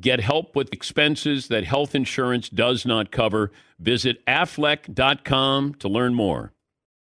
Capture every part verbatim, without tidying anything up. Get help with expenses that health insurance does not cover. Visit A F L A C dot com to learn more.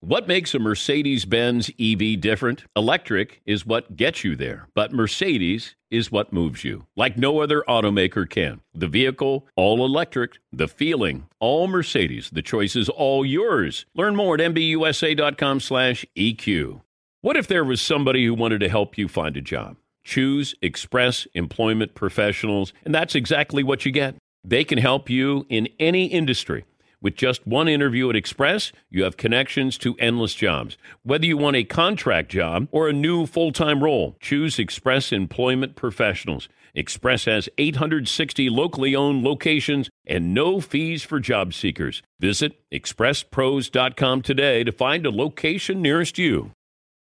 What makes a Mercedes-Benz E V different? Electric is what gets you there, but Mercedes is what moves you, like no other automaker can. The vehicle, all electric. The feeling, all Mercedes. The choice is all yours. Learn more at m b u s a dot com slash e q. What if there was somebody who wanted to help you find a job? Choose Express Employment Professionals, and that's exactly what you get. They can help you in any industry. With just one interview at Express, you have connections to endless jobs. Whether you want a contract job or a new full-time role, choose Express Employment Professionals. Express has eight hundred sixty locally owned locations and no fees for job seekers. Visit express pros dot com today to find a location nearest you.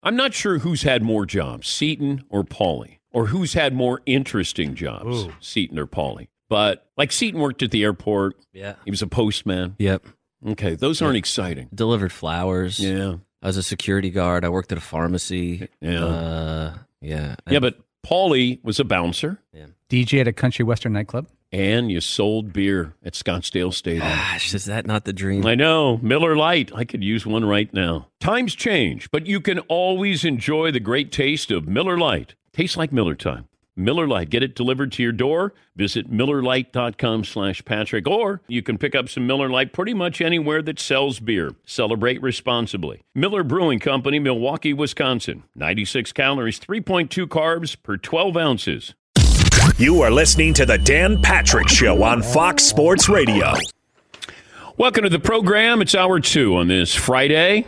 I'm not sure who's had more jobs, Seton or Pauly, or who's had more interesting jobs, Ooh. Seton or Pauly. But, like, Seton worked at the airport. Yeah. He was a postman. Yep. Okay, those aren't yeah. exciting. Delivered flowers. Yeah. I was a security guard. I worked at a pharmacy. Yeah. Uh, yeah. Yeah, but Paulie was a bouncer. Yeah. D J at a country western nightclub. And you sold beer at Scottsdale Stadium. Gosh, is that not the dream? I know. Miller Lite. I could use one right now. Times change, but you can always enjoy the great taste of Miller Lite. Tastes like Miller time. Miller Lite. Get it delivered to your door. Visit miller lite dot com slash patrick, or you can pick up some Miller Lite pretty much anywhere that sells beer. Celebrate responsibly. Miller Brewing Company, Milwaukee, Wisconsin. ninety-six calories, three point two carbs per twelve ounces. You are listening to the Dan Patrick Show on Fox Sports Radio. Welcome to the program. It's hour two on this Friday.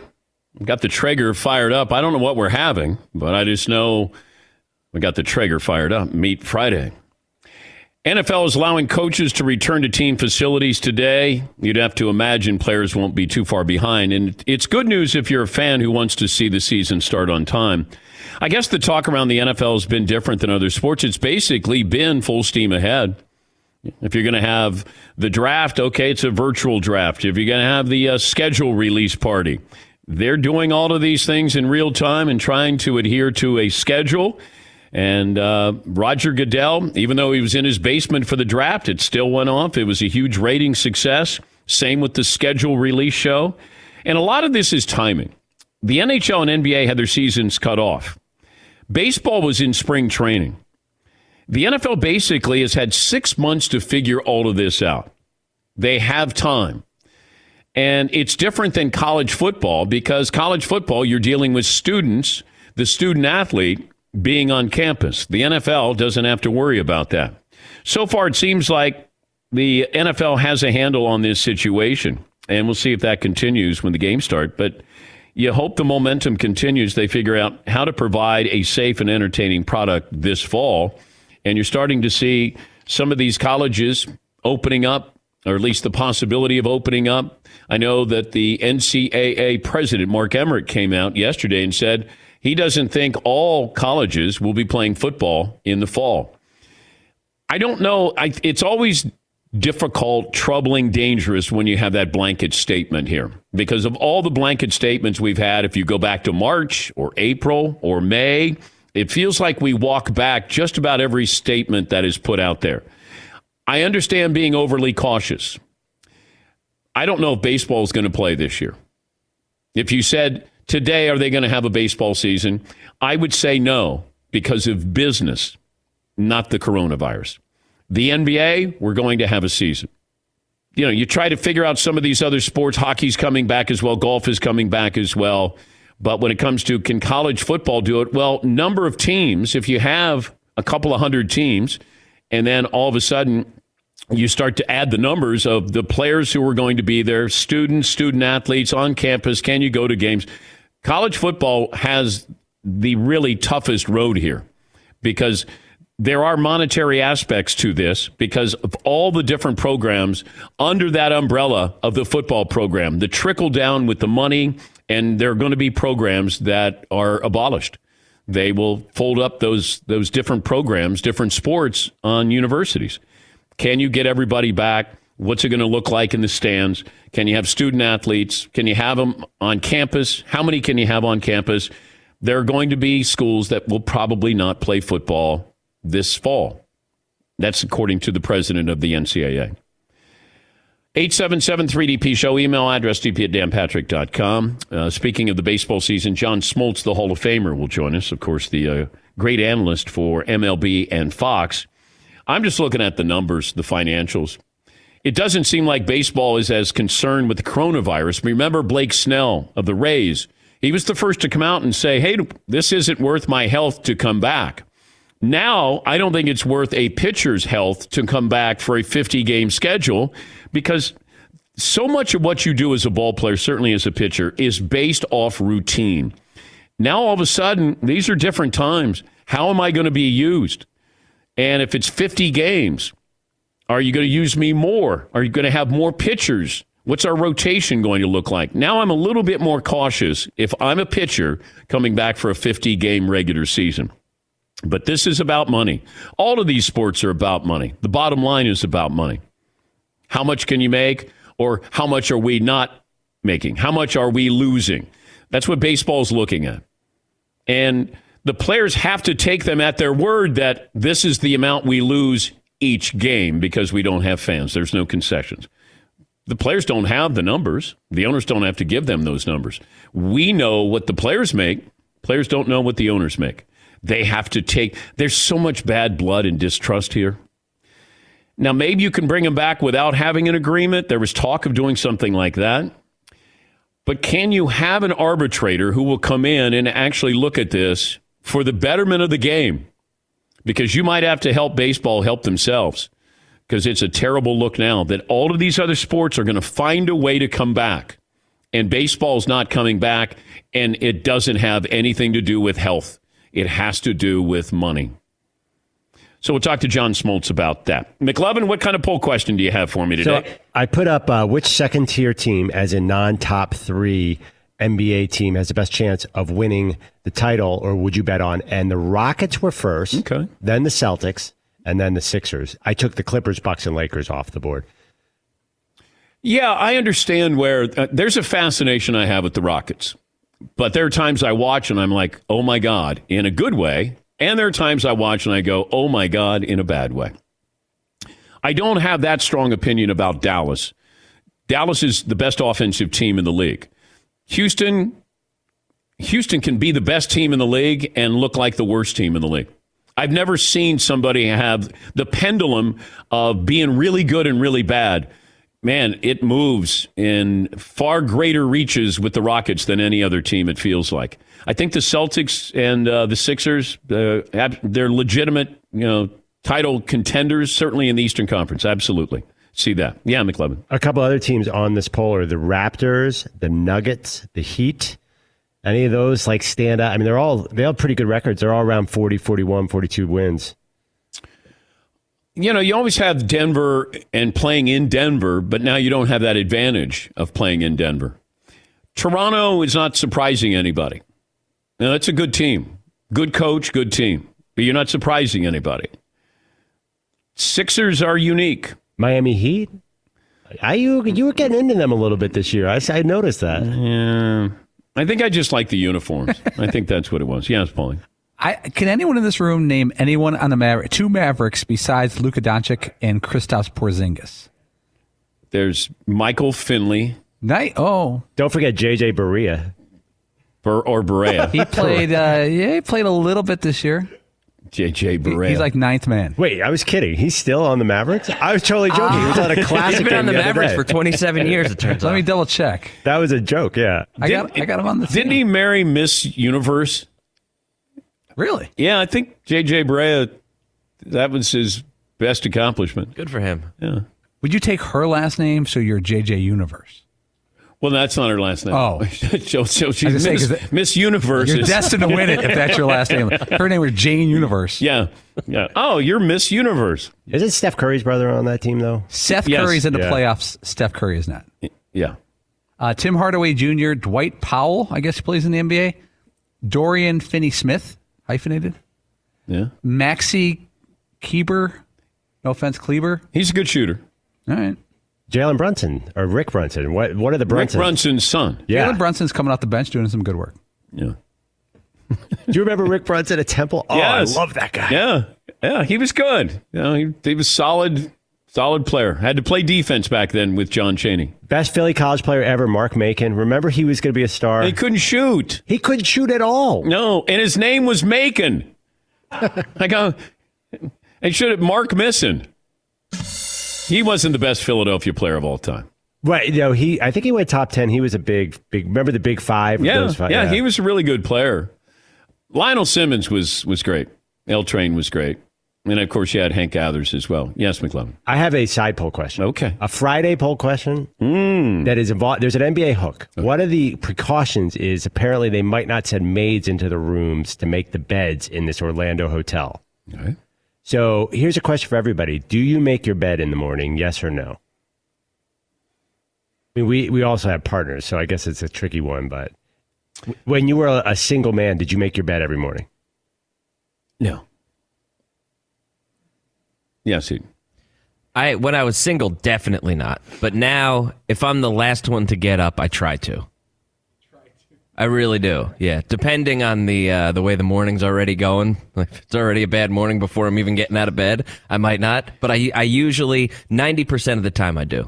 We've got the Traeger fired up. I don't know what we're having, but I just know we got the Traeger fired up. Meat Friday. N F L is allowing coaches to return to team facilities today. You'd have to imagine players won't be too far behind. And it's good news if you're a fan who wants to see the season start on time. I guess the talk around the N F L has been different than other sports. It's basically been full steam ahead. If you're going to have the draft, okay, it's a virtual draft. If you're going to have the uh, schedule release party, they're doing all of these things in real time and trying to adhere to a schedule. And uh, Roger Goodell, even though he was in his basement for the draft, it still went off. It was a huge rating success. Same with the schedule release show. And a lot of this is timing. The N H L and N B A had their seasons cut off. Baseball was in spring training. The N F L basically has had six months to figure all of this out. They have time. And it's different than college football, because college football, you're dealing with students, the student athlete, being on campus. The N F L doesn't have to worry about that. So far, it seems like the N F L has a handle on this situation, and we'll see if that continues when the games start. But you hope the momentum continues. They figure out how to provide a safe and entertaining product this fall, and you're starting to see some of these colleges opening up, or at least the possibility of opening up. I know that the N C A A president, Mark Emmert, came out yesterday and said he doesn't think all colleges will be playing football in the fall. I don't know. I, it's always difficult, troubling, dangerous when you have that blanket statement here. Because of all the blanket statements we've had, if you go back to March or April or May, it feels like we walk back just about every statement that is put out there. I understand being overly cautious. I don't know if baseball is going to play this year. If you said, today, are they going to have a baseball season? I would say no, because of business, not the coronavirus. The N B A, we're going to have a season. You know, you try to figure out some of these other sports. Hockey's coming back as well. Golf is coming back as well. But when it comes to, can college football do it? Well, number of teams, if you have a couple of hundred teams, and then all of a sudden you start to add the numbers of the players who are going to be there, students, student athletes on campus, can you go to games? College football has the really toughest road here, because there are monetary aspects to this because of all the different programs under that umbrella of the football program, the trickle down with the money, and there are going to be programs that are abolished. They will fold up those those different programs, different sports on universities. Can you get everybody back? What's it going to look like in the stands? Can you have student athletes? Can you have them on campus? How many can you have on campus? There are going to be schools that will probably not play football this fall. That's according to the president of the N C double A. eight seven seven three D P show, email address d p at dan patrick dot com. Uh, speaking of the baseball season, John Smoltz, the Hall of Famer, will join us. Of course, the uh, great analyst for M L B and Fox. I'm just looking at the numbers, the financials. It doesn't seem like baseball is as concerned with the coronavirus. Remember Blake Snell of the Rays. He was the first to come out and say, hey, this isn't worth my health to come back. Now, I don't think it's worth a pitcher's health to come back for a fifty-game schedule because so much of what you do as a ball player, certainly as a pitcher, is based off routine. Now, all of a sudden, these are different times. How am I going to be used? And if it's fifty games, are you going to use me more? Are you going to have more pitchers? What's our rotation going to look like? Now, I'm a little bit more cautious if I'm a pitcher coming back for a fifty-game regular season. But this is about money. All of these sports are about money. The bottom line is about money. How much can you make, or how much are we not making? How much are we losing? That's what baseball's looking at. And the players have to take them at their word that this is the amount we lose each game because we don't have fans. There's no concessions. The players don't have the numbers. The owners don't have to give them those numbers. We know what the players make. Players don't know what the owners make. They have to take, there's so much bad blood and distrust here. Now, maybe you can bring them back without having an agreement. There was talk of doing something like that. But can you have an arbitrator who will come in and actually look at this for the betterment of the game? Because you might have to help baseball help themselves. Because it's a terrible look now that all of these other sports are going to find a way to come back. And baseball's not coming back, and it doesn't have anything to do with health. It has to do with money. So we'll talk to John Smoltz about that. McLovin, what kind of poll question do you have for me today? So I put up uh, which second-tier team, as a non-top three N B A team, has the best chance of winning the title, or would you bet on? And the Rockets were first, okay, then the Celtics, and then the Sixers. I took the Clippers, Bucks, and Lakers off the board. Yeah, I understand where uh, there's a fascination I have with the Rockets. But there are times I watch and I'm like, oh, my God, in a good way. And there are times I watch and I go, oh, my God, in a bad way. I don't have that strong opinion about Dallas. Dallas is the best offensive team in the league. Houston, Houston can be the best team in the league and look like the worst team in the league. I've never seen somebody have the pendulum of being really good and really bad. Man, it moves in far greater reaches with the Rockets than any other team, it feels like. I think the Celtics and uh, the Sixers, uh, they're legitimate, you know, title contenders, certainly in the Eastern Conference. Absolutely. See that. Yeah, McLovin. A couple other teams on this poll are the Raptors, the Nuggets, the Heat. Any of those, like, stand out? I mean, they're all, they have pretty good records. They're all around forty, forty-one, forty-two wins. You know, you always have Denver and playing in Denver, but now you don't have that advantage of playing in Denver. Toronto is not surprising anybody. Now, that's a good team. Good coach, good team. But you're not surprising anybody. Sixers are unique. Miami Heat? I, you, you were getting into them a little bit this year. I, I noticed that. Yeah. I think I just like the uniforms. I think that's what it was. Yes, Paulie. I, can anyone in this room name anyone on the Maver- two Mavericks besides Luka Doncic and Kristaps Porzingis? There's Michael Finley. Night. Oh, don't forget J J. Barea, Ber- or Barea. He played. Uh, yeah, he played a little bit this year. J J. Barea. He, he's like ninth man. Wait, I was kidding. He's still on the Mavericks? I was totally joking. Uh, he was on a classic. He's been on the, the Mavericks for twenty-seven years, it turns out. Let me double check. That was a joke. Yeah, I didn't, got. I got him on the. Didn't team. He marry Miss Universe? Really? Yeah, I think J J. Barea, that was his best accomplishment. Good for him. Yeah. Would you take her last name so you're J J. Universe? Well, that's not her last name. Oh. so, so she's say, Miss, Miss Universe. You're destined to win it if that's your last name. Her name was Jane Universe. Yeah. yeah. Oh, you're Miss Universe. Isn't Steph Curry's brother on that team, though? Seth yes. Curry's in the yeah. playoffs. Steph Curry is not. Yeah. Uh, Tim Hardaway Junior, Dwight Powell, I guess, plays in the N B A. Dorian Finney-Smith, hyphenated. Yeah. Maxi Kleber. No offense, Kleber. He's a good shooter. All right. Jalen Brunson or Rick Brunson. What what are the Brunsons? Rick Brunson's son. Yeah. Jalen Brunson's coming off the bench doing some good work. Yeah. Do you remember Rick Brunson at Temple? Oh, yes. I love that guy. Yeah. Yeah, he was good. You know, he, he was solid, solid player. Had to play defense back then with John Chaney. Best Philly college player ever, Mark Macon. Remember he was going to be a star. And he couldn't shoot. He couldn't shoot at all. No, and his name was Macon. I go, and should have Mark Misson. He wasn't the best Philadelphia player of all time. Right. You know, he, I think he went top ten. He was a big, big, remember the big five? Yeah, those five? yeah. Yeah. He was a really good player. Lionel Simmons was, was great. L-Train was great. And, of course, you had Hank Gathers as well. Yes, McLovin. I have a side poll question. Okay. A Friday poll question mm. that is involved. There's an N B A hook. Okay. One of the precautions is apparently they might not send maids into the rooms to make the beds in this Orlando hotel. All right. So here's a question for everybody. Do you make your bed in the morning, yes or no? I mean, we, we also have partners, so I guess it's a tricky one. But when you were a single man, did you make your bed every morning? No. Yes, he. I when I was single, definitely not. But now, if I'm the last one to get up, I try to. I really do, yeah. Depending on the uh, the way the morning's already going, like if it's already a bad morning before I'm even getting out of bed, I might not. But I I usually, ninety percent of the time, I do.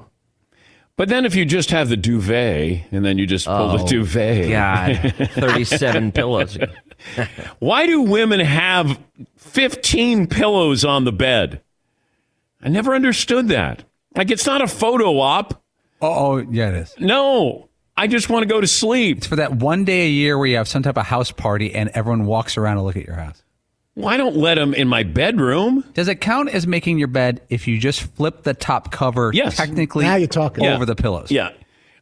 But then if you just have the duvet, and then you just pull oh, the duvet. God, thirty-seven pillows. Why do women have fifteen pillows on the bed? I never understood that. Like, it's not a photo op. Oh, yeah, it is. No. I just want to go to sleep. It's for that one day a year where you have some type of house party and everyone walks around to look at your house. Well, I don't let them in my bedroom. Does it count as making your bed if you just flip the top cover yes. technically now you're talking. over yeah. the pillows? Yeah.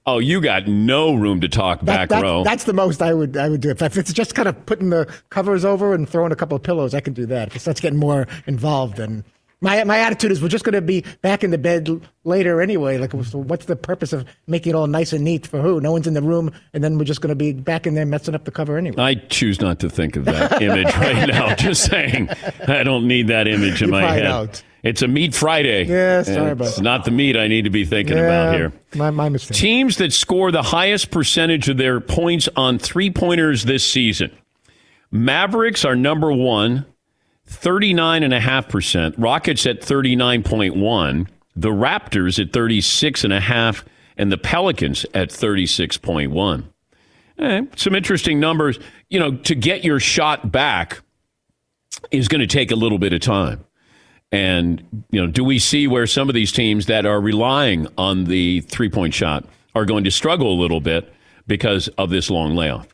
Oh, you got no room to talk that, back that, row. That's the most I would I would do. If it's just kind of putting the covers over and throwing a couple of pillows, I can do that. If it starts getting more involved then. My my attitude is we're just going to be back in the bed l- later anyway. Like, so what's the purpose of making it all nice and neat for who? No one's in the room, and then we're just going to be back in there messing up the cover anyway. I choose not to think of that image right now. Just saying, I don't need that image in you my head. Out. It's a meat Friday. Yeah, sorry about that. It's not the meat I need to be thinking yeah, about here. My, my mistake. Teams that score the highest percentage of their points on three-pointers this season. Mavericks are number one. thirty-nine point five percent. Rockets at thirty-nine point one. The Raptors at thirty-six point five. And the Pelicans at thirty-six point one. Eh, some interesting numbers. You know, to get your shot back is going to take a little bit of time. And, you know, do we see where some of these teams that are relying on the three-point shot are going to struggle a little bit because of this long layoff?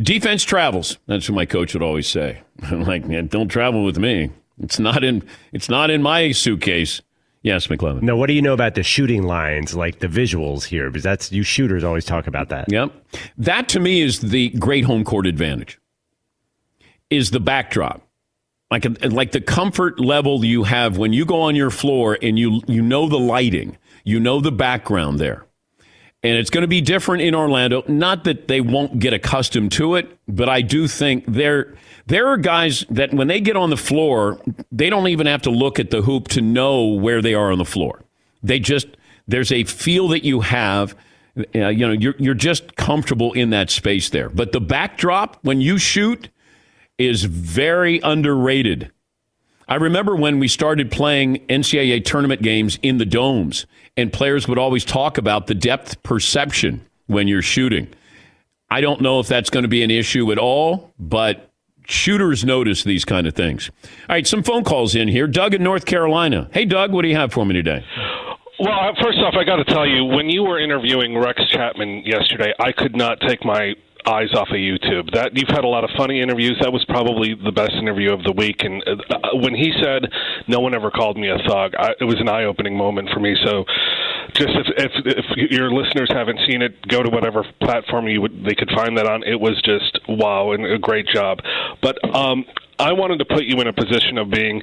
Defense travels. That's what my coach would always say. I'm like, man, don't travel with me. It's not in it's not in my suitcase. Yes, McLovin. Now, what do you know about the shooting lines, like the visuals here? Because that's you shooters always talk about that. Yep. That to me is the great home court advantage. Is the backdrop. Like like the comfort level you have when you go on your floor and you you know the lighting, you know the background there. And it's going to be different in Orlando. Not that they won't get accustomed to it, but I do think there there are guys that when they get on the floor, they don't even have to look at the hoop to know where they are on the floor. They just there's a feel that you have, uh, you know, you're you're just comfortable in that space there. But the backdrop when you shoot is very underrated. I remember when we started playing N C double A tournament games in the domes, and players would always talk about the depth perception when you're shooting. I don't know if that's going to be an issue at all, but shooters notice these kind of things. All right, some phone calls in here. Doug in North Carolina. Hey, Doug, what do you have for me today? Well, first off, I got to tell you, when you were interviewing Rex Chapman yesterday, I could not take my eyes off of YouTube. That you've had a lot of funny interviews. That was probably the best interview of the week. And uh, when he said, "No one ever called me a thug," I, it was an eye-opening moment for me. So, just if, if if your listeners haven't seen it, go to whatever platform you would, they could find that on. It was just wow and a great job. But um, I wanted to put you in a position of being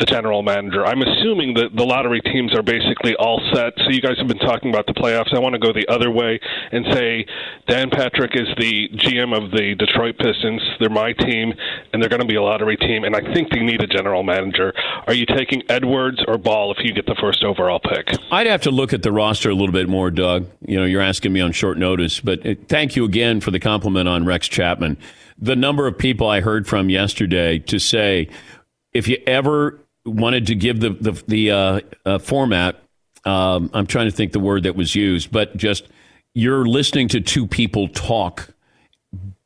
a general manager. I'm assuming that the lottery teams are basically all set. So you guys have been talking about the playoffs. I want to go the other way and say Dan Patrick is the G M of the Detroit Pistons. They're my team, and they're going to be a lottery team, and I think they need a general manager. Are you taking Edwards or Ball if you get the first overall pick? I'd have to look at the roster a little bit more, Doug. You know, you're asking me on short notice, but thank you again for the compliment on Rex Chapman. The number of people I heard from yesterday to say, if you ever wanted to give the the, the uh, uh, format, um, I'm trying to think the word that was used, but just you're listening to two people talk,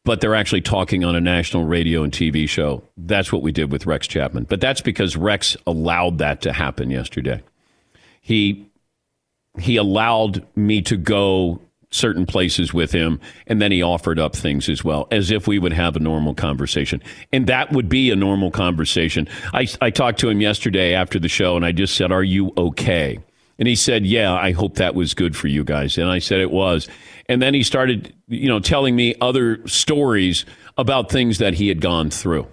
but they're actually talking on a national radio and T V show. That's what we did with Rex Chapman. But that's because Rex allowed that to happen yesterday. He he allowed me to go certain places with him, and then he offered up things as well, as if we would have a normal conversation. And that would be a normal conversation. I, I talked to him yesterday after the show, and I just said, are you okay? And he said, yeah, I hope that was good for you guys. And I said it was. And then he started, you know, telling me other stories about things that he had gone through.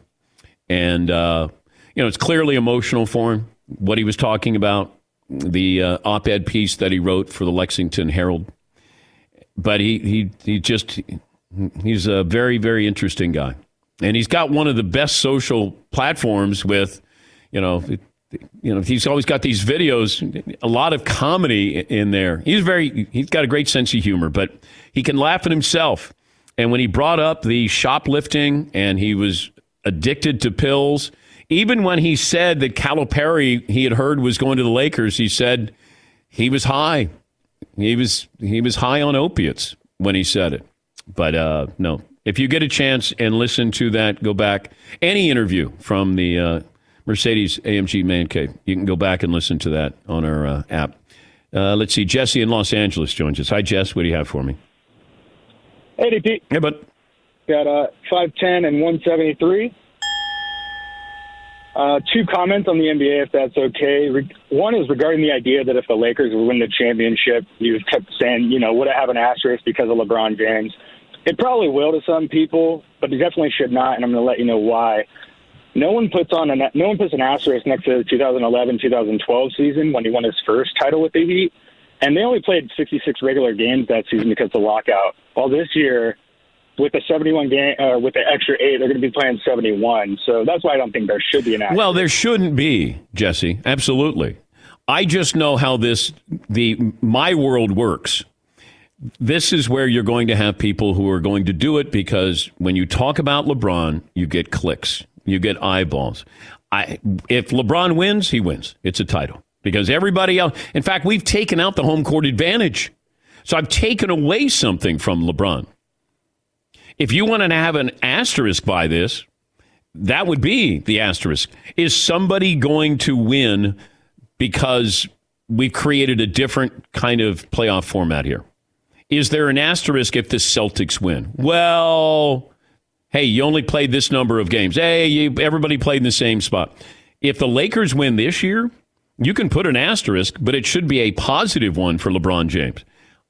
And, uh, you know, it's clearly emotional for him, what he was talking about, the uh, op-ed piece that he wrote for the Lexington Herald. But he, he he just, he's a very, very interesting guy. And he's got one of the best social platforms with, you know, you know, he's always got these videos, a lot of comedy in there. He's very, he's got a great sense of humor, but he can laugh at himself. And when he brought up the shoplifting and he was addicted to pills, even when he said that Calipari, he had heard, was going to the Lakers, he said he was high. He was he was high on opiates when he said it. But uh, no, if you get a chance and listen to that, go back. Any interview from the uh, Mercedes-A M G Man Cave, you can go back and listen to that on our uh, app. Uh, let's see, Jesse in Los Angeles joins us. Hi, Jess. What do you have for me? Hey, D P. Hey, bud. Got uh, five ten and one seventy-three. Uh, two comments on the N B A, if that's okay. Re- one is regarding the idea that if the Lakers would win the championship, you kept saying, you know, would it have an asterisk because of LeBron James? It probably will to some people, but it definitely should not, and I'm going to let you know why. No one puts on an no one puts an asterisk next to the twenty eleven twenty twelve season when he won his first title with the Heat, and they only played sixty-six regular games that season because of the lockout. Well, this year, with the seventy-one game, uh, with the extra eight, they're going to be playing seventy-one. So that's why I don't think there should be an action. Well, there shouldn't be, Jesse. Absolutely. I just know how this, the my world works. This is where you're going to have people who are going to do it because when you talk about LeBron, you get clicks, you get eyeballs. I, if LeBron wins, he wins. It's a title because everybody else. In fact, we've taken out the home court advantage. So I've taken away something from LeBron. If you want to have an asterisk by this, that would be the asterisk. Is somebody going to win because we've created a different kind of playoff format here? Is there an asterisk if the Celtics win? Well, hey, you only played this number of games. Hey, you, everybody played in the same spot. If the Lakers win this year, you can put an asterisk, but it should be a positive one for LeBron James.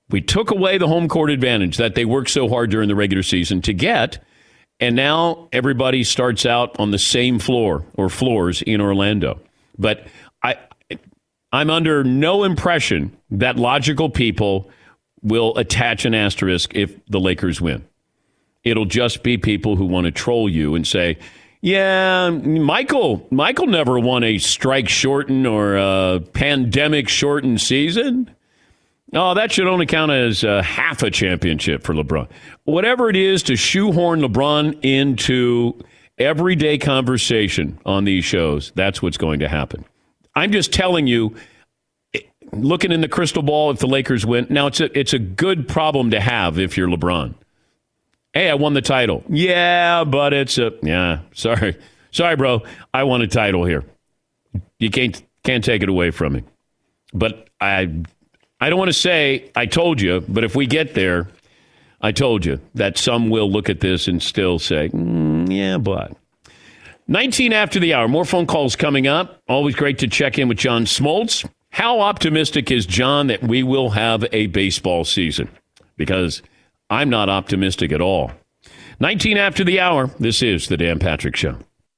We took away the home court advantage that they worked so hard during the regular season to get, and now everybody starts out on the same floor or floors in Orlando. But I, I'm under no impression that logical people will attach an asterisk if the Lakers win. It'll just be people who want to troll you and say, yeah, Michael, Michael never won a strike-shortened or a pandemic-shortened season. Oh, that should only count as uh, half a championship for LeBron. Whatever it is to shoehorn LeBron into everyday conversation on these shows, that's what's going to happen. I'm just telling you, looking in the crystal ball, if the Lakers win, now it's a, it's a good problem to have if you're LeBron. Hey, I won the title. Yeah, but it's a, yeah, sorry. Sorry, bro. I won a title here. You can't can't take it away from me. But I... I don't want to say I told you, but if we get there, I told you that some will look at this and still say, mm, yeah, but. nineteen after the hour, more phone calls coming up. Always great to check in with John Smoltz. How optimistic is John that we will have a baseball season? Because I'm not optimistic at all. nineteen after the hour, this is The Dan Patrick Show.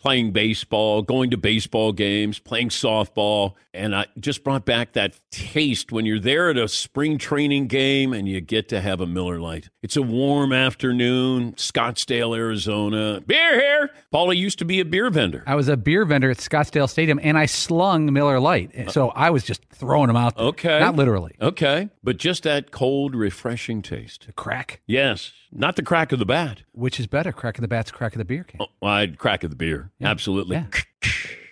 playing baseball, going to baseball games, playing softball, and I just brought back that taste when you're there at a spring training game and you get to have a Miller Lite. It's a warm afternoon, Scottsdale, Arizona. Beer here! Paulie used to be a beer vendor. I was a beer vendor at Scottsdale Stadium, and I slung Miller Lite, so I was just throwing them out there. Okay. Not literally. Okay, but just that cold, refreshing taste. The crack. Yes. Not the crack of the bat. Which is better, crack of the bat's crack of the beer can. Oh, I'd crack of the beer. Yeah. Absolutely. Yeah.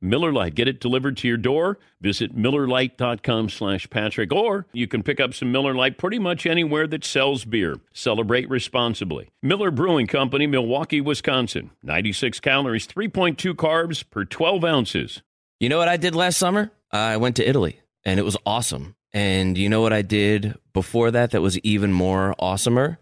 Miller Lite. Get it delivered to your door. Visit miller lite dot com slash Patrick, or you can pick up some Miller Lite pretty much anywhere that sells beer. Celebrate responsibly. Miller Brewing Company, Milwaukee, Wisconsin. ninety-six calories, three point two carbs per twelve ounces. You know what I did last summer? I went to Italy, and it was awesome. And you know what I did before that that was even more awesomer?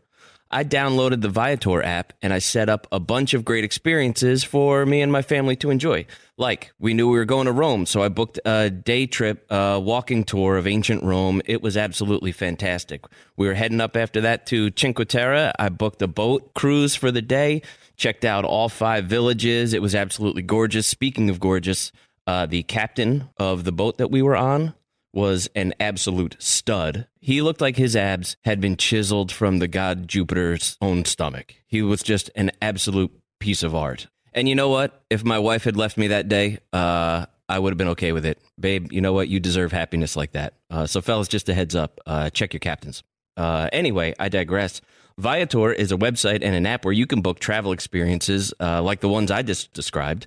I downloaded the Viator app, and I set up a bunch of great experiences for me and my family to enjoy. Like, we knew we were going to Rome, so I booked a day trip, a walking tour of ancient Rome. It was absolutely fantastic. We were heading up after that to Cinque Terre. I booked a boat cruise for the day, checked out all five villages. It was absolutely gorgeous. Speaking of gorgeous, uh, the captain of the boat that we were on was an absolute stud. He looked like his abs had been chiseled from the god Jupiter's own stomach. He was just an absolute piece of art. And you know what? If my wife had left me that day, uh, I would have been okay with it. Babe, you know what? You deserve happiness like that. Uh, so fellas, just a heads up, uh, check your captains. Uh, anyway, I digress. Viator is a website and an app where you can book travel experiences uh, like the ones I just described.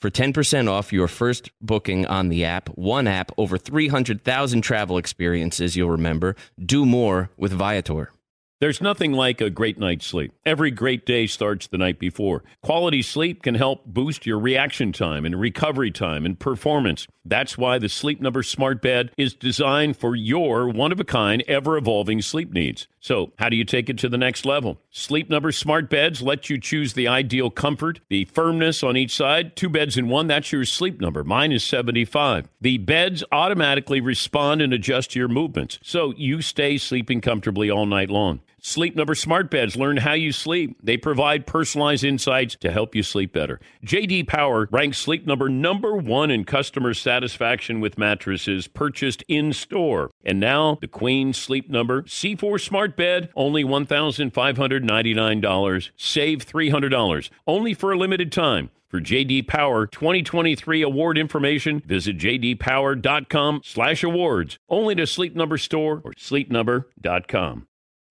for ten percent off your first booking on the app. One app, over three hundred thousand travel experiences, you'll remember. Do more with Viator. There's nothing like a great night's sleep. Every great day starts the night before. Quality sleep can help boost your reaction time and recovery time and performance. That's why the Sleep Number Smart Bed is designed for your one-of-a-kind, ever-evolving sleep needs. So how do you take it to the next level? Sleep Number Smart Beds let you choose the ideal comfort, the firmness on each side. Two beds in one, that's your Sleep Number. Mine is seventy-five. The beds automatically respond and adjust to your movements, so you stay sleeping comfortably all night long. Sleep Number smart beds learn how you sleep. They provide personalized insights to help you sleep better. J D. Power ranks Sleep Number number one in customer satisfaction with mattresses purchased in-store. And now, the Queen Sleep Number C four smart bed, only one thousand five hundred ninety-nine dollars. Save three hundred dollars. Only for a limited time. For J D. Power twenty twenty-three award information, visit j d power dot com slash awards. Only to Sleep Number store or sleep number dot com.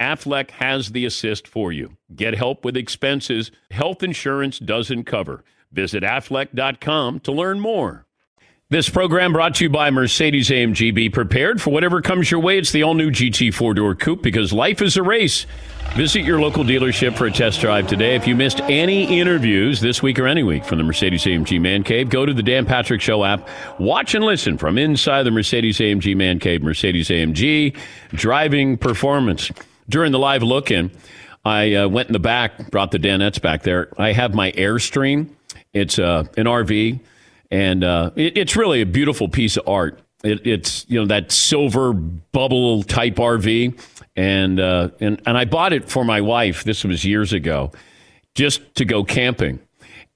AFLAC has the assist for you. Get help with expenses health insurance doesn't cover. Visit A F L A C dot com to learn more. This program brought to you by Mercedes-A M G. Be prepared for whatever comes your way. It's the all-new G T four-door coupe because life is a race. Visit your local dealership for a test drive today. If you missed any interviews this week or any week from the Mercedes-A M G Man Cave, go to the Dan Patrick Show app. Watch and listen from inside the Mercedes-A M G Man Cave. Mercedes-A M G driving performance. During the live look-in, I uh, went in the back, brought the Danettes back there. I have my Airstream. It's uh, an R V. And uh, it, it's really a beautiful piece of art. It, it's, you know, that silver bubble type R V. And, uh, and and I bought it for my wife. This was years ago, just to go camping.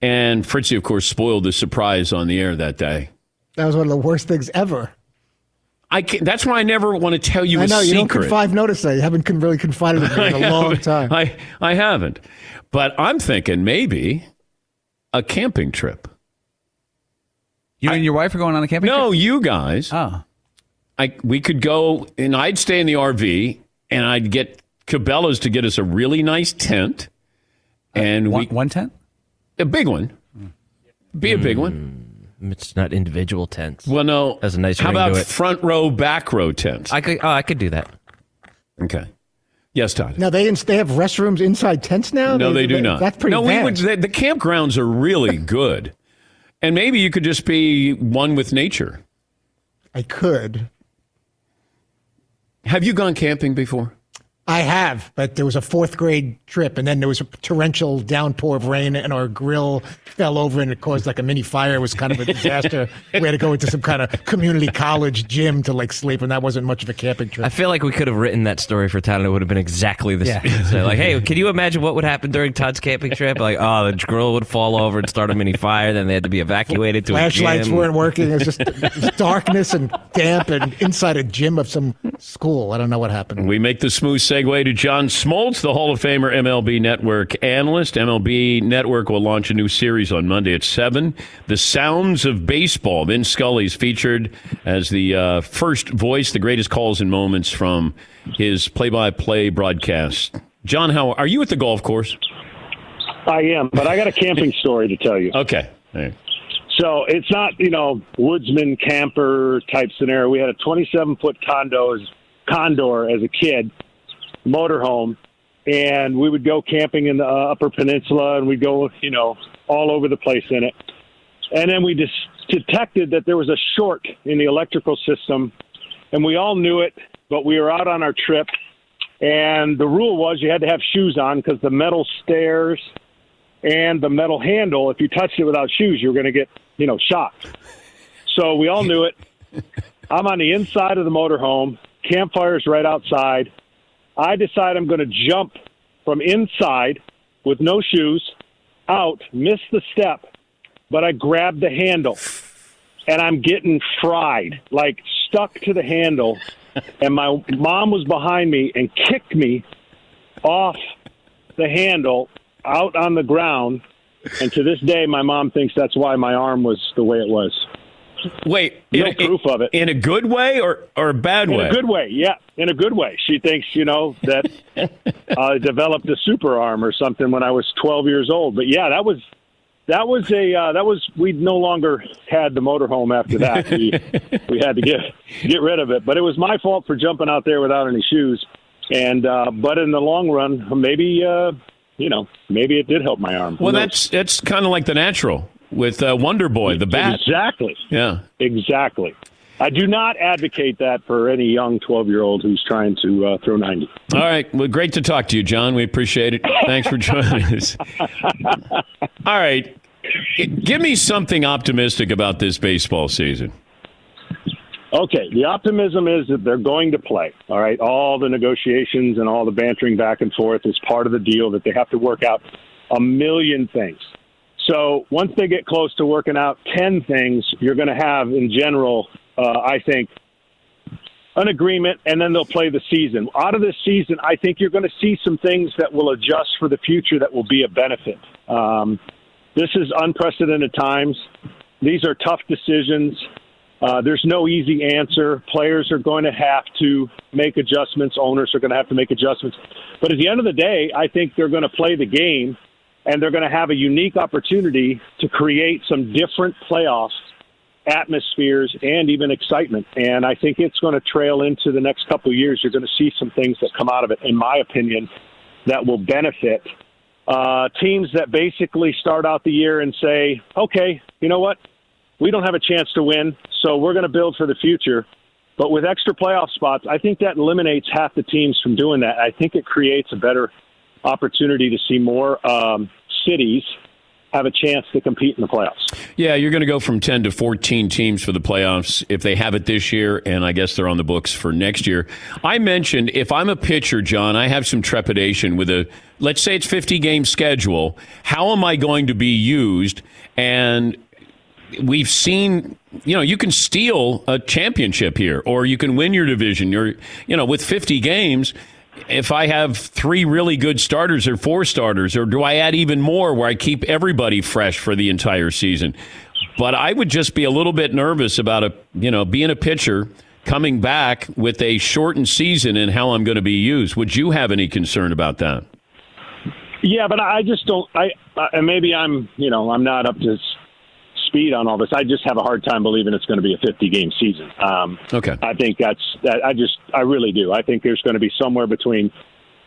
And Fritzy, of course, spoiled the surprise on the air that day. That was one of the worst things ever. I can't, that's why I never want to tell you I know, a secret. I know, you don't confide, notice that. You haven't really confided in me in a long time. I, I haven't. But I'm thinking maybe a camping trip. You and your wife are going on a camping trip? No, you guys. Oh. I, we could go, and I'd stay in the R V, and I'd get Cabela's to get us a really nice tent. And uh, one, we, one tent? A big one. Be a big mm, one. It's not individual tents. Well, no. That's a nice How about front row, back row tents? I could, oh, I could do that. Okay. Yes, Todd. Now, they they have restrooms inside tents now? No, they, they do they, not. That's pretty no, bad. We would, they, the campgrounds are really good. And maybe you could just be one with nature. I could. Have you gone camping before? I have, but there was a fourth grade trip, and then there was a torrential downpour of rain, and our grill fell over, and it caused like a mini fire. It was kind of a disaster. We had to go into some kind of community college gym to like sleep, and that wasn't much of a camping trip. I feel like we could have written that story for Todd, and it would have been exactly the same. Yeah. So like, hey, can you imagine what would happen during Todd's camping trip? Like, oh, the grill would fall over and start a mini fire, then they had to be evacuated to Flashlights a gym. Flashlights weren't working. It was just it was darkness and damp and inside a gym of some school. I don't know what happened. We make the smooth segue. Segue to John Smoltz, the Hall of Famer M L B Network analyst. M L B Network will launch a new series on Monday at seven. The Sounds of Baseball. Vin Scully's featured as the uh, first voice, the greatest calls and moments from his play-by-play broadcast. John, how are you at the golf course? I am, but I got a camping story to tell you. Okay. All right. So it's not, you know, woodsman camper type scenario. We had a twenty-seven foot condos, condor as a kid. Motorhome, and we would go camping in the uh, Upper Peninsula, and we'd go, you know, all over the place in it. And then we just detected that there was a short in the electrical system, and we all knew it, but we were out on our trip, and the rule was you had to have shoes on because the metal stairs and the metal handle, if you touched it without shoes, you were going to get, you know, shocked. So we all knew it. I'm on the inside of the motorhome, campfire's right outside. I decide I'm going to jump from inside with no shoes out, miss the step, but I grab the handle, and I'm getting fried, like stuck to the handle, and my mom was behind me and kicked me off the handle out on the ground, and to this day, my mom thinks that's why my arm was the way it was. Wait, no in, proof of it. In a good way or, or a bad way? In a good way, yeah. In a good way. She thinks, you know, that I developed a super arm or something when I was twelve years old. But yeah, that was that was a uh, that was we no longer had the motorhome after that. We we had to get get rid of it. But it was my fault for jumping out there without any shoes. And uh, but in the long run, maybe uh, you know, maybe it did help my arm. Well, that's that's kind of like the natural. With uh, Wonder Boy, the bat. Exactly. Yeah. Exactly. I do not advocate that for any young twelve-year-old who's trying to uh, throw ninety. All right. Well, great to talk to you, John. We appreciate it. Thanks for joining us. All right. Give me something optimistic about this baseball season. Okay. The optimism is that they're going to play. All right. All the negotiations and all the bantering back and forth is part of the deal that they have to work out a million things. So once they get close to working out ten things, you're going to have, in general, uh, I think, an agreement, and then they'll play the season. Out of this season, I think you're going to see some things that will adjust for the future that will be a benefit. Um, this is unprecedented times. These are tough decisions. Uh, there's no easy answer. Players are going to have to make adjustments. Owners are going to have to make adjustments. But at the end of the day, I think they're going to play the game, and they're going to have a unique opportunity to create some different playoffs, atmospheres, and even excitement. And I think it's going to trail into the next couple of years. You're going to see some things that come out of it, in my opinion, that will benefit uh, teams that basically start out the year and say, okay, you know what? We don't have a chance to win, so we're going to build for the future. But with extra playoff spots, I think that eliminates half the teams from doing that. I think it creates a better opportunity to see more um, cities have a chance to compete in the playoffs. Yeah, you're going to go from ten to fourteen teams for the playoffs if they have it this year, and I guess they're on the books for next year. I mentioned, if I'm a pitcher, John, I have some trepidation with a, let's say it's fifty-game schedule. How am I going to be used? And we've seen, you know, you can steal a championship here, or you can win your division. You're, you know, with fifty games, if I have three really good starters or four starters, or do I add even more where I keep everybody fresh for the entire season? But I would just be a little bit nervous about, a, you know, being a pitcher coming back with a shortened season and how I'm going to be used. Would you have any concern about that? Yeah, but I just don't. I and maybe I'm, you know, I'm not up to speed on all this. I just have a hard time believing it's going to be a fifty-game season. Um, okay, I think that's that. I just, I really do. I think there's going to be somewhere between,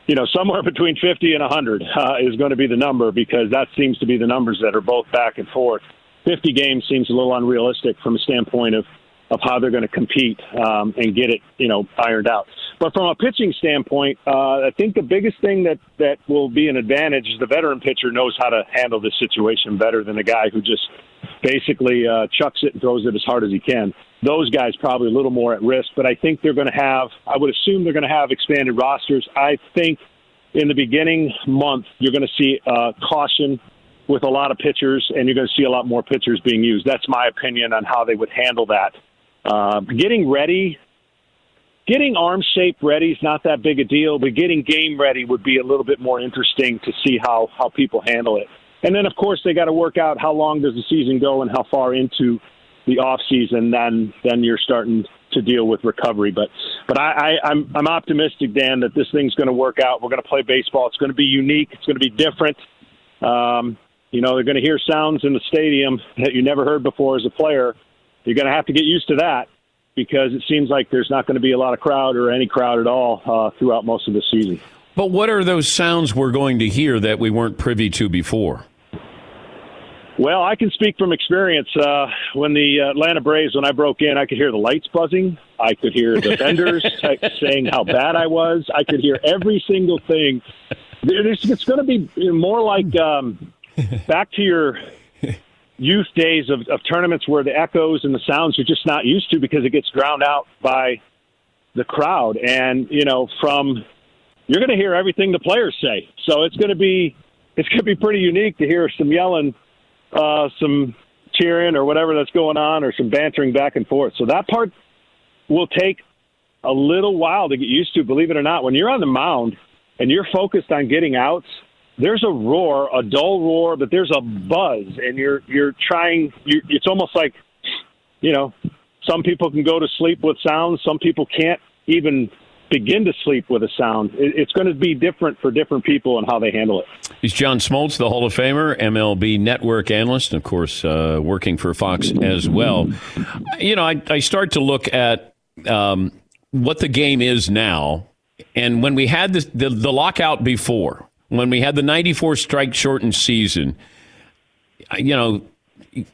you know, somewhere between fifty and one hundred uh, is going to be the number, because that seems to be the numbers that are both back and forth. fifty games seems a little unrealistic from a standpoint of of how they're going to compete um, and get it, you know, ironed out. But from a pitching standpoint, uh, I think the biggest thing that that will be an advantage is the veteran pitcher knows how to handle this situation better than the guy who just basically uh, chucks it and throws it as hard as he can. Those guys probably a little more at risk, but I think they're going to have, I would assume they're going to have expanded rosters. I think in the beginning month, you're going to see uh, caution with a lot of pitchers, and you're going to see a lot more pitchers being used. That's my opinion on how they would handle that. Uh, getting ready, getting arm shape ready is not that big a deal, but getting game ready would be a little bit more interesting to see how, how people handle it. And then, of course, they got to work out how long does the season go and how far into the off season. Then, then you're starting to deal with recovery. But, but I, I, I'm I'm optimistic, Dan, that this thing's going to work out. We're going to play baseball. It's going to be unique. It's going to be different. Um, you know, they're going to hear sounds in the stadium that you never heard before as a player. You're going to have to get used to that, because it seems like there's not going to be a lot of crowd or any crowd at all uh, throughout most of the season. But what are those sounds we're going to hear that we weren't privy to before? Well, I can speak from experience. Uh, when the Atlanta Braves, when I broke in, I could hear the lights buzzing. I could hear the vendors saying how bad I was. I could hear every single thing. It's going to be more like um, back to your youth days of, of tournaments where the echoes and the sounds you're just not used to, because it gets drowned out by the crowd. And, you know, from you're going to hear everything the players say. So it's going to be it's going to be pretty unique to hear some yelling, uh, some cheering or whatever that's going on, or some bantering back and forth. So that part will take a little while to get used to, believe it or not. When you're on the mound and you're focused on getting outs, there's a roar, a dull roar, but there's a buzz, and you're you're trying. You're, it's almost like, you know, some people can go to sleep with sounds. Some people can't even begin to sleep with a sound. It, it's going to be different for different people and how they handle it. He's John Smoltz, the Hall of Famer, M L B Network analyst, and of course, uh, working for Fox as well. You know, I, I start to look at um, what the game is now, and when we had this, the the lockout before. When we had the ninety-four strike shortened season, you know,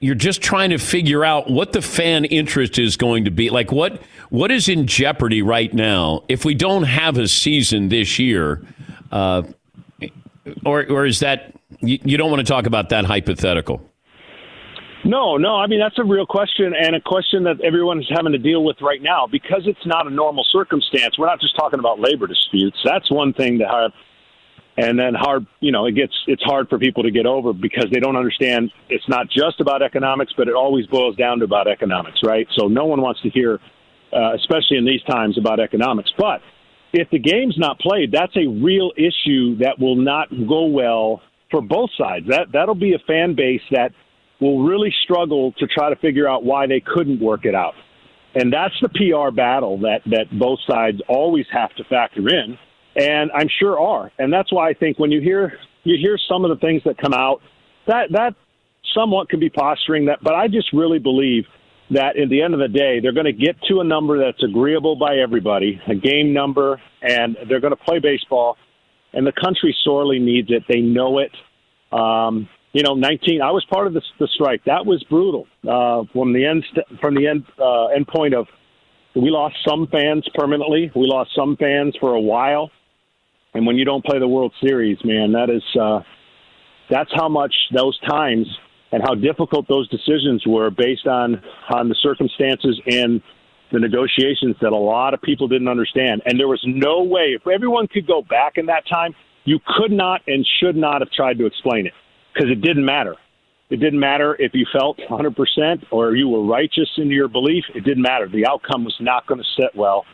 you're just trying to figure out what the fan interest is going to be. Like, what what is in jeopardy right now if we don't have a season this year? Uh, or or is that, you, you don't want to talk about that hypothetical? No, no. I mean, that's a real question, and a question that everyone's having to deal with right now, because it's not a normal circumstance. We're not just talking about labor disputes. That's one thing to have. And then hard, you know, it gets it's hard for people to get over, because they don't understand it's not just about economics, but it always boils down to about economics, right? So no one wants to hear uh, especially in these times, about economics. But if the game's not played, that's a real issue that will not go well for both sides. That, that'll be a fan base that will really struggle to try to figure out why they couldn't work it out. And that's the P R battle that, that both sides always have to factor in, and I'm sure are. And that's why I think when you hear you hear some of the things that come out, that that somewhat could be posturing that. But I just really believe that at the end of the day, they're going to get to a number that's agreeable by everybody, a game number, and they're going to play baseball. And the country sorely needs it. They know it. Um, you know, nineteen. I was part of the, the strike. That was brutal. Uh, from the end, from the end, uh, end point of, we lost some fans permanently. We lost some fans for a while. And when you don't play the World Series, man, that is, uh, that's how much those times and how difficult those decisions were based on on the circumstances and the negotiations that a lot of people didn't understand. And there was no way, if everyone could go back in that time, you could not and should not have tried to explain it, because it didn't matter. It didn't matter if you felt one hundred percent or you were righteous in your belief. It didn't matter. The outcome was not going to sit well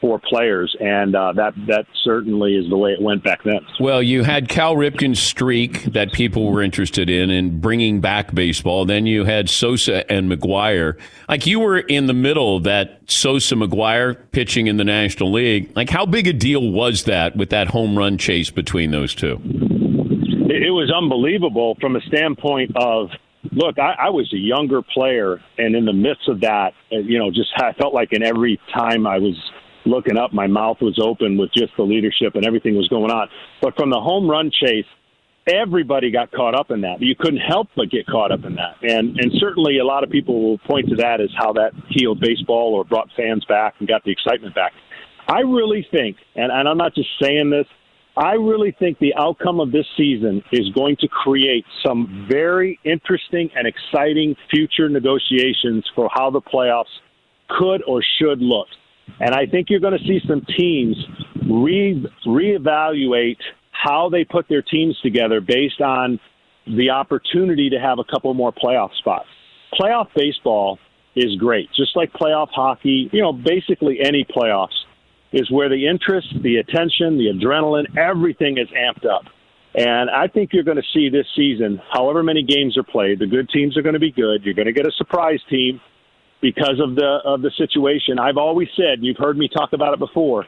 for players, and uh, that that certainly is the way it went back then. Well, you had Cal Ripken's streak that people were interested in, in bringing back baseball. Then you had Sosa and McGuire. Like, you were in the middle of that Sosa-McGuire pitching in the National League. Like, how big a deal was that with that home run chase between those two? It was unbelievable from a standpoint of, look, I, I was a younger player, and in the midst of that, you know, just I felt like in every time I was looking up, my mouth was open with just the leadership and everything was going on. But from the home run chase, everybody got caught up in that. You couldn't help but get caught up in that. And and certainly a lot of people will point to that as how that healed baseball or brought fans back and got the excitement back. I really think, and, and I'm not just saying this, I really think the outcome of this season is going to create some very interesting and exciting future negotiations for how the playoffs could or should look. And I think you're going to see some teams re reevaluate how they put their teams together based on the opportunity to have a couple more playoff spots. Playoff baseball is great, just like playoff hockey. You know, basically any playoffs is where the interest, the attention, the adrenaline, everything is amped up. And I think you're going to see this season, however many games are played, the good teams are going to be good. You're going to get a surprise team. Because of the of the situation, I've always said, you've heard me talk about it before,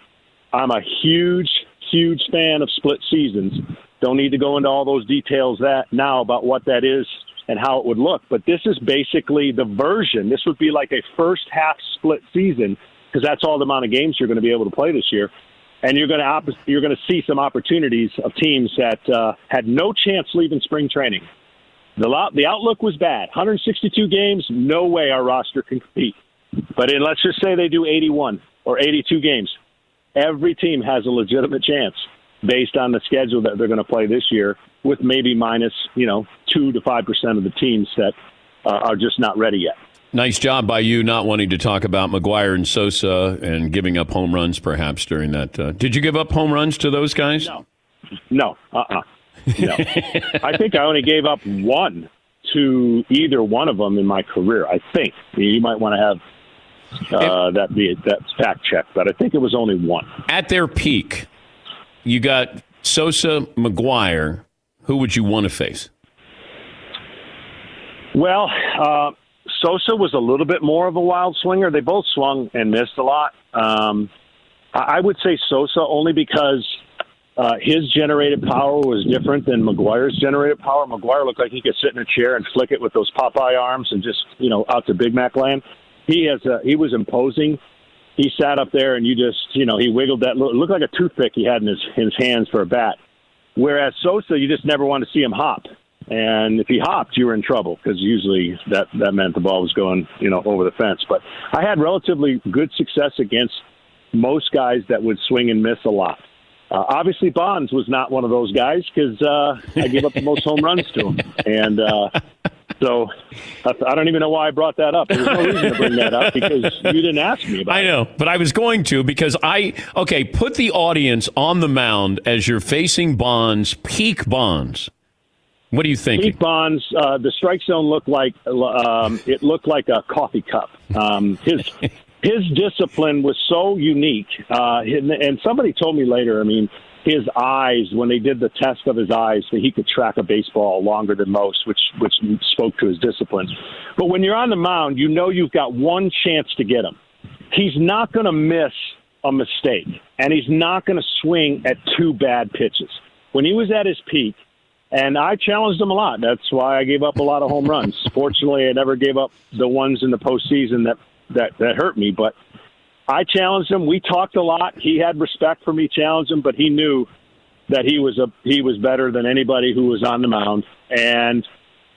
I'm a huge, huge fan of split seasons. Don't need to go into all those details that now about what that is and how it would look. But this is basically the version. This would be like a first half split season, because that's all the amount of games you're going to be able to play this year. And you're going to op- you're going to see some opportunities of teams that uh, had no chance leaving spring training. The the outlook was bad. one hundred sixty-two games, no way our roster can compete. But in, let's just say they do eighty-one or eighty-two games. Every team has a legitimate chance based on the schedule that they're going to play this year, with maybe minus, you know, two to five percent of the teams that uh, are just not ready yet. Nice job by you not wanting to talk about McGuire and Sosa and giving up home runs perhaps during that. Uh, did you give up home runs to those guys? No. No. Uh-uh. No, I think I only gave up one to either one of them in my career. I think you might want to have uh, that be that fact check, but I think it was only one. At their peak, you got Sosa, McGuire. Who would you want to face? Well, uh, Sosa was a little bit more of a wild swinger. They both swung and missed a lot. Um, I would say Sosa only because Uh, his generated power was different than McGuire's generated power. McGuire looked like he could sit in a chair and flick it with those Popeye arms and just, you know, out to Big Mac land. He has a, he was imposing. He sat up there and you just, you know, he wiggled that. Looked like a toothpick he had in his, in his hands for a bat. Whereas Sosa, you just never wanted to see him hop. And if he hopped, you were in trouble, because usually that, that meant the ball was going, you know, over the fence. But I had relatively good success against most guys that would swing and miss a lot. Uh, obviously, Bonds was not one of those guys, because uh, I gave up the most home runs to him. And uh, so I don't even know why I brought that up. There's no reason to bring that up, because you didn't ask me about it. I know, but I was going to, because I, okay, put the audience on the mound as you're facing Bonds, peak Bonds. What do you think? Peak Bonds, uh, the strike zone looked like, um, it looked like a coffee cup. Um, his his discipline was so unique. Uh, and somebody told me later, I mean, his eyes, when they did the test of his eyes, that he could track a baseball longer than most, which which spoke to his discipline. But when you're on the mound, you know you've got one chance to get him. He's not going to miss a mistake, and he's not going to swing at two bad pitches. When he was at his peak, and I challenged him a lot. That's why I gave up a lot of home runs. Fortunately, I never gave up the ones in the postseason that, that, that hurt me, but I challenged him. We talked a lot. He had respect for me, challenged him, but he knew that he was a he was better than anybody who was on the mound. And,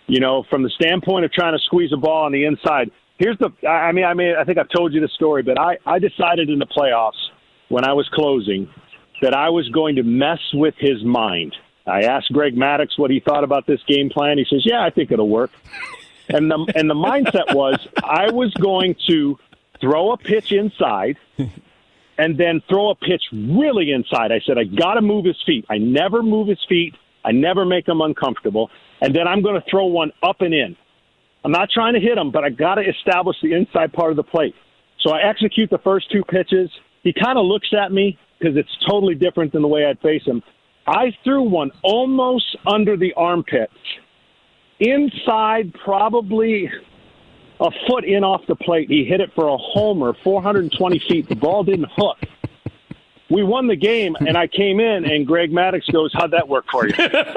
you know, from the standpoint of trying to squeeze a ball on the inside, here's the – I mean, I mean, I think I've told you the story, but I, I decided in the playoffs when I was closing that I was going to mess with his mind. I asked Greg Maddux what he thought about this game plan. He says, yeah, I think it'll work. And the, and the mindset was I was going to – throw a pitch inside, and then throw a pitch really inside. I said, I got to move his feet. I never move his feet. I never make him uncomfortable. And then I'm going to throw one up and in. I'm not trying to hit him, but I got to establish the inside part of the plate. So I execute the first two pitches. He kind of looks at me because it's totally different than the way I'd face him. I threw one almost under the armpit, inside probably – a foot in off the plate. He hit it for a homer, four hundred twenty feet. The ball didn't hook. We won the game, and I came in, and Greg Maddux goes, how'd that work for you? I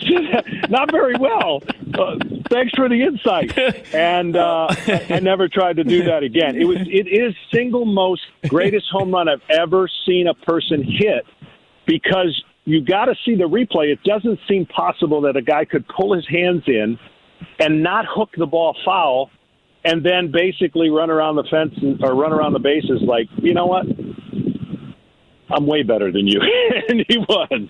said, not very well. Uh, thanks for the insight. And uh, I, I never tried to do that again. It was, it is single most greatest home run I've ever seen a person hit because you got to see the replay. It doesn't seem possible that a guy could pull his hands in and not hook the ball foul, and then basically run around the fence and, or run around the bases like, you know what? I'm way better than you. And he was.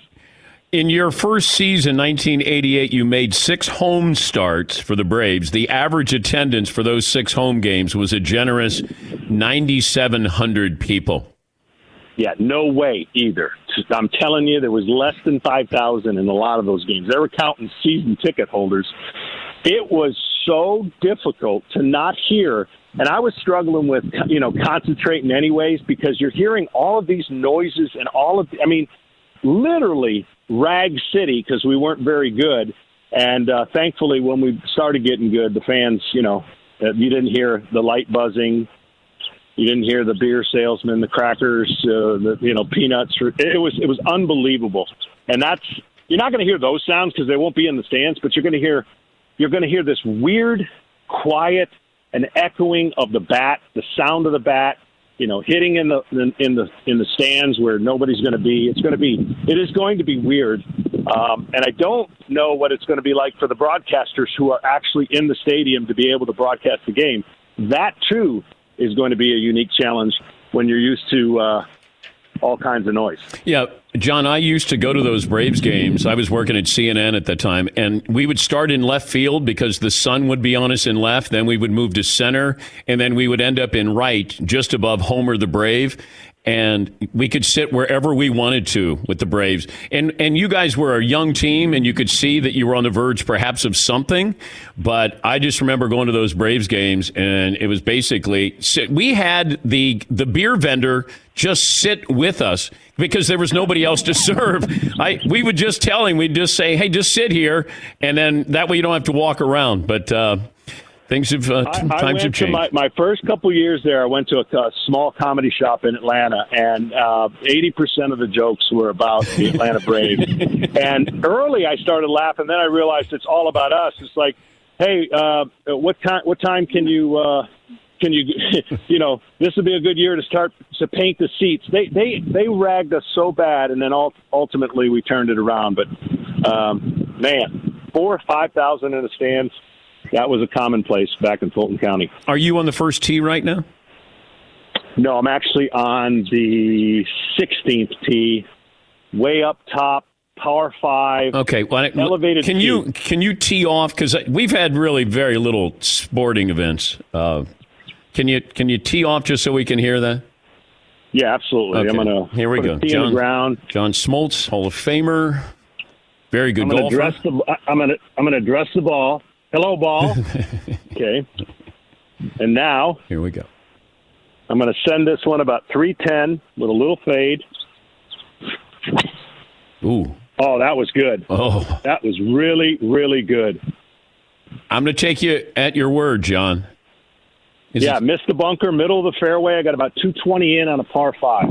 In your first season, nineteen eighty-eight, you made six home starts for the Braves. The average attendance for those six home games was a generous nine thousand seven hundred people. Yeah, no way either. I'm telling you, there was less than five thousand in a lot of those games. They were counting season ticket holders. It was so difficult to not hear, and I was struggling with, you know, concentrating anyways because you're hearing all of these noises and all of, the, I mean, literally Rag City because we weren't very good, and uh, thankfully when we started getting good, the fans, you know, you didn't hear the light buzzing, you didn't hear the beer salesman, the crackers, uh, the you know, peanuts. It was it was unbelievable, and that's you're not going to hear those sounds because they won't be in the stands, but you're going to hear. You're going to hear this weird, quiet, and echoing of the bat, the sound of the bat, you know, hitting in the in, in the in the stands where nobody's going to be. It's going to be, it is going to be weird, um, and I don't know what it's going to be like for the broadcasters who are actually in the stadium to be able to broadcast the game. That too is going to be a unique challenge when you're used to uh, all kinds of noise. Yeah. John, I used to go to those Braves games. I was working at C N N at the time, and we would start in left field because the sun would be on us in left. Then we would move to center, and then we would end up in right, just above Homer the Brave. And we could sit wherever we wanted to with the Braves. And and you guys were a young team, and you could see that you were on the verge perhaps of something. But I just remember going to those Braves games, and it was basically – we had the the beer vendor just sit with us because there was nobody else to serve. I We would just tell him. We'd just say, hey, just sit here, and then that way you don't have to walk around. But uh, – Things have uh, times I went have changed. To my, my first couple years there, I went to a, a small comedy shop in Atlanta, and uh, eighty percent of the jokes were about the Atlanta Braves. And early, I started laughing. Then I realized it's all about us. It's like, hey, uh, what time? What time can you? Uh, can you? You know, this would be a good year to start to paint the seats. They they they ragged us so bad, and then all, ultimately we turned it around. But um, man, four or five thousand in the stands. That was a commonplace back in Fulton County. Are you on the first tee right now? No, I'm actually on the sixteenth tee, way up top, power five. Okay, well, elevated. Can tee. you can you tee off? Because we've had really very little sporting events. Uh, can you can you tee off just so we can hear that? Yeah, absolutely. Okay. I'm gonna here we put go. A tee John, in the ground. John Smoltz, Hall of Famer, very good I'm gonna golfer. Dress the, I'm gonna I'm gonna dress the ball. Hello, ball. Okay. And now, here we go. I'm going to send this one about three ten with a little fade. Ooh. Oh, that was good. Oh, that was really, really good. I'm going to take you at your word, John. Is yeah, it... missed the bunker, middle of the fairway. I got about two twenty in on a par five.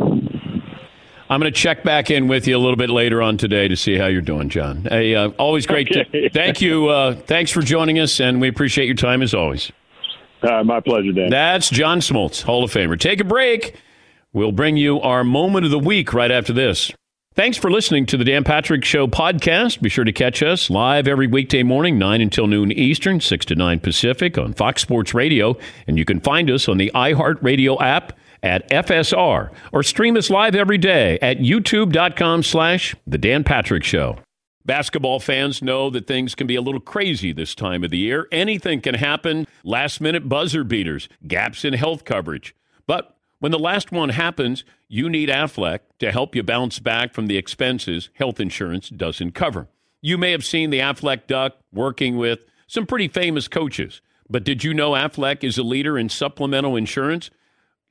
I'm going to check back in with you a little bit later on today to see how you're doing, John. Hey, uh, always great. Okay. To... Thank you. Uh, thanks for joining us, and we appreciate your time as always. Uh, my pleasure, Dan. That's John Smoltz, Hall of Famer. Take a break. We'll bring you our moment of the week right after this. Thanks for listening to the Dan Patrick Show podcast. Be sure to catch us live every weekday morning, nine until noon Eastern, six to nine Pacific on Fox Sports Radio. And you can find us on the iHeartRadio app at F S R or stream us live every day at youtube.com slash The Dan Patrick Show. Basketball fans know that things can be a little crazy this time of the year. Anything can happen. Last-minute buzzer beaters, gaps in health coverage. But when the last one happens, you need AFLAC to help you bounce back from the expenses health insurance doesn't cover. You may have seen the AFLAC Duck working with some pretty famous coaches. But did you know AFLAC is a leader in supplemental insurance?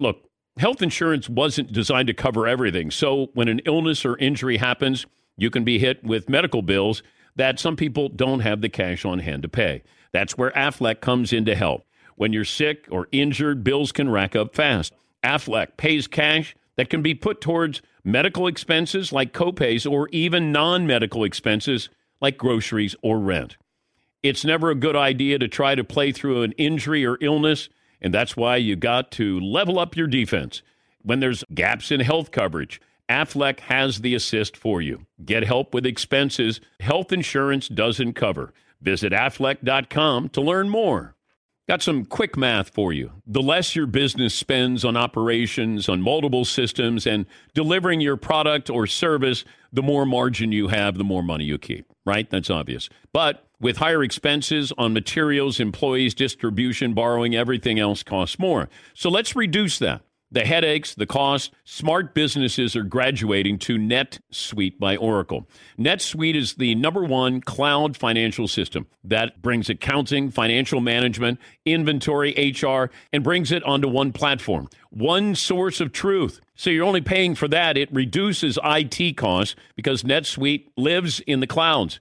Look, health insurance wasn't designed to cover everything. So when an illness or injury happens, you can be hit with medical bills that some people don't have the cash on hand to pay. That's where AFLAC comes in to help. When you're sick or injured, bills can rack up fast. AFLAC pays cash that can be put towards medical expenses like copays or even non-medical expenses like groceries or rent. It's never a good idea to try to play through an injury or illness, and that's why you got to level up your defense. When there's gaps in health coverage, AFLAC has the assist for you. Get help with expenses health insurance doesn't cover. Visit A F L A C dot com to learn more. Got some quick math for you. The less your business spends on operations, on multiple systems, and delivering your product or service, the more margin you have, the more money you keep, right? That's obvious. But with higher expenses on materials, employees, distribution, borrowing, everything else costs more. So let's reduce that. The headaches, the cost, smart businesses are graduating to NetSuite by Oracle. NetSuite is the number one cloud financial system that brings accounting, financial management, inventory, H R, and brings it onto one platform. One source of truth. So you're only paying for that. It reduces I T costs because NetSuite lives in the clouds.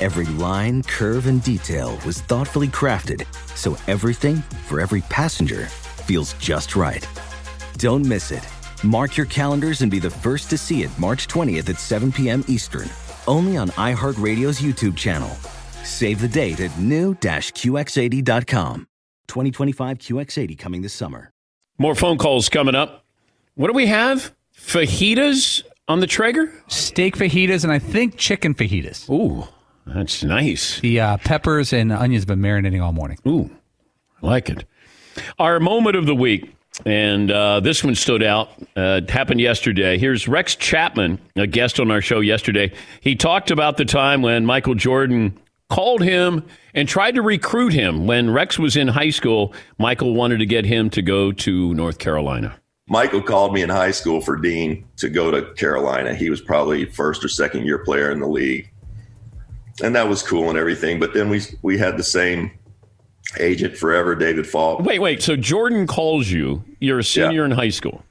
Every line, curve, and detail was thoughtfully crafted so everything for every passenger feels just right. Don't miss it. Mark your calendars and be the first to see it March twentieth at seven p.m. Eastern, only on iHeartRadio's YouTube channel. Save the date at new dash q x eighty dot com. twenty twenty-five Q X eighty coming this summer. More phone calls coming up. What do we have? Fajitas on the Traeger? Steak fajitas and I think chicken fajitas. Ooh, that's nice. The uh, peppers and onions have been marinating all morning. Ooh, I like it. Our moment of the week. And uh, this one stood out. Uh, it happened yesterday. Here's Rex Chapman, a guest on our show yesterday. He talked about the time when Michael Jordan called him and tried to recruit him. When Rex was in high school, Michael wanted to get him to go to North Carolina. Michael called me in high school for Dean to go to Carolina. He was probably first or second year player in the league. And that was cool and everything. But then we we had the same agent forever, David Falk. Wait, wait. So Jordan calls you. You're a senior yeah. in high school.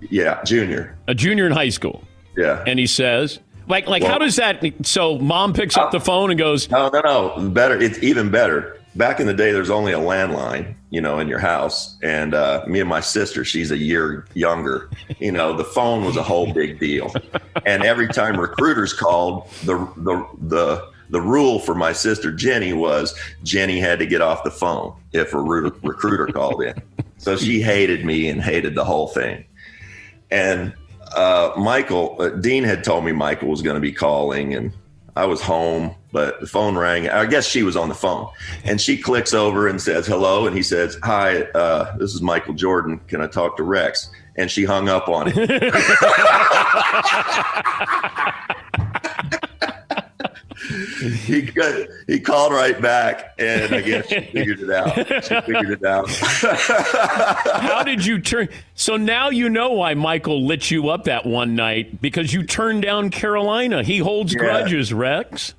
Yeah, junior. A junior in high school. Yeah. And he says, like, like well, how does that? So mom picks up the phone and goes. No, no, no. Better. It's even better. Back in the day, there's only a landline, you know, in your house. And uh, me and my sister, she's a year younger. You know, the phone was a whole big deal. And every time recruiters called, the the the the rule for my sister Jenny was Jenny had to get off the phone if a recruiter called in. So she hated me and hated the whole thing. And uh, Michael, uh, Dean had told me Michael was going to be calling, and I was home, but the phone rang. I guess she was on the phone, and she clicks over and says, hello. And he says, hi, uh, this is Michael Jordan. Can I talk to Rex? And she hung up on him. he got, he called right back, and I guess she figured it out. She figured it out. How did you turn? So now you know why Michael lit you up that one night, because you turned down Carolina. He holds yeah. grudges, Rex.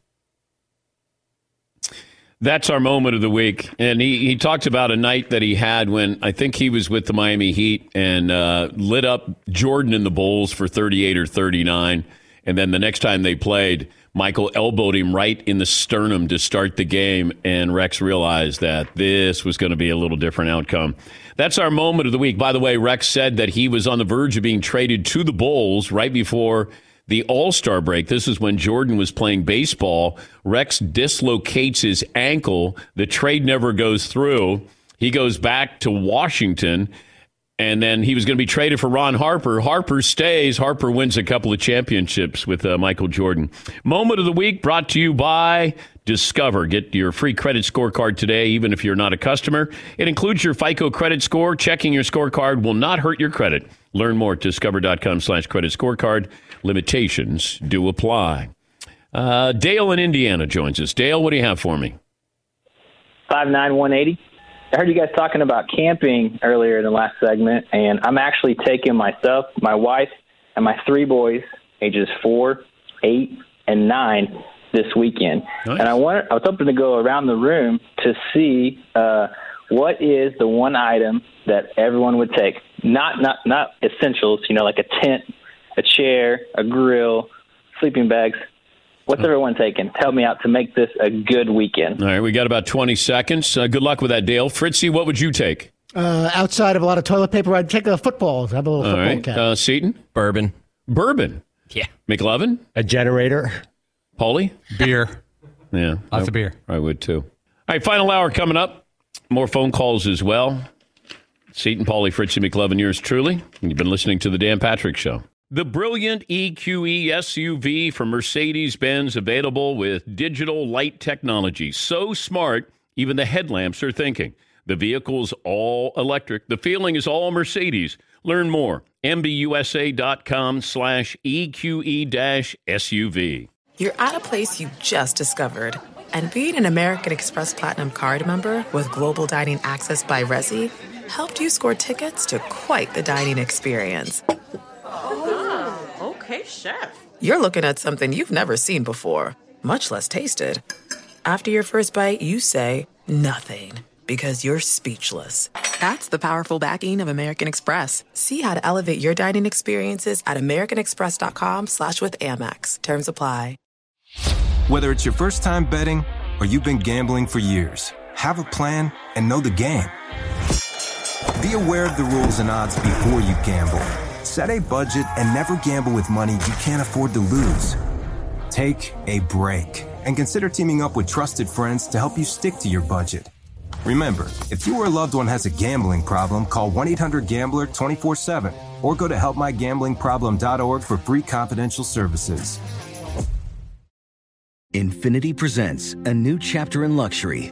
That's our moment of the week. And he, he talked about a night that he had when I think he was with the Miami Heat and uh, lit up Jordan and the Bulls for thirty-eight or thirty-nine. And then the next time they played, Michael elbowed him right in the sternum to start the game, and Rex realized that this was going to be a little different outcome. That's our moment of the week. By the way, Rex said that he was on the verge of being traded to the Bulls right before the All-Star break. This is when Jordan was playing baseball. Rex dislocates his ankle. The trade never goes through. He goes back to Washington, and then he was going to be traded for Ron Harper. Harper stays. Harper wins a couple of championships with uh, Michael Jordan. Moment of the week brought to you by Discover. Get your free credit scorecard today, even if you're not a customer. It includes your FICO credit score. Checking your scorecard will not hurt your credit. Learn more at discover.com slash credit scorecard. Limitations do apply. Uh, Dale in Indiana joins us. Dale, what do you have for me? five nine one eighty. I heard you guys talking about camping earlier in the last segment, and I'm actually taking myself, my wife, and my three boys, ages four, eight, and nine, this weekend. Nice. And I wanted, I was hoping to go around the room to see uh, what is the one item that everyone would take, not not not essentials, you know, like a tent, a chair, a grill, sleeping bags. What's everyone taking? Help me out to make this a good weekend. All right, we got about twenty seconds. Uh, good luck with that, Dale. Fritzy, what would you take? Uh, outside of a lot of toilet paper, I'd take a football. I'd have a little All football right. cap. Uh, Seton? Bourbon. Bourbon? Yeah. McLovin? A generator. Paulie? Beer. Yeah. Lots I, of beer. I would, too. All right, final hour coming up. More phone calls as well. Seton, Paulie, Fritzy, McLovin, yours truly. You've been listening to The Dan Patrick Show. The brilliant E Q E S U V from Mercedes-Benz, available with digital light technology. So smart, even the headlamps are thinking. The vehicle's all electric. The feeling is all Mercedes. Learn more. MBUSA.com slash EQE-SUV. You're at a place you just discovered. And being an American Express Platinum card member with global dining access by Resy helped you score tickets to quite the dining experience. Hey, chef. You're looking at something you've never seen before, much less tasted. After your first bite, you say nothing because you're speechless. That's the powerful backing of American Express. See how to elevate your dining experiences at americanexpress.com slash with Amex. Terms apply. Whether it's your first time betting or you've been gambling for years, have a plan and know the game. Be aware of the rules and odds before you gamble. Set a budget and never gamble with money you can't afford to lose. Take a break and consider teaming up with trusted friends to help you stick to your budget. Remember, if you or a loved one has a gambling problem, call one eight hundred gambler twenty-four seven or go to help my gambling problem dot org for free confidential services. Infiniti presents a new chapter in luxury.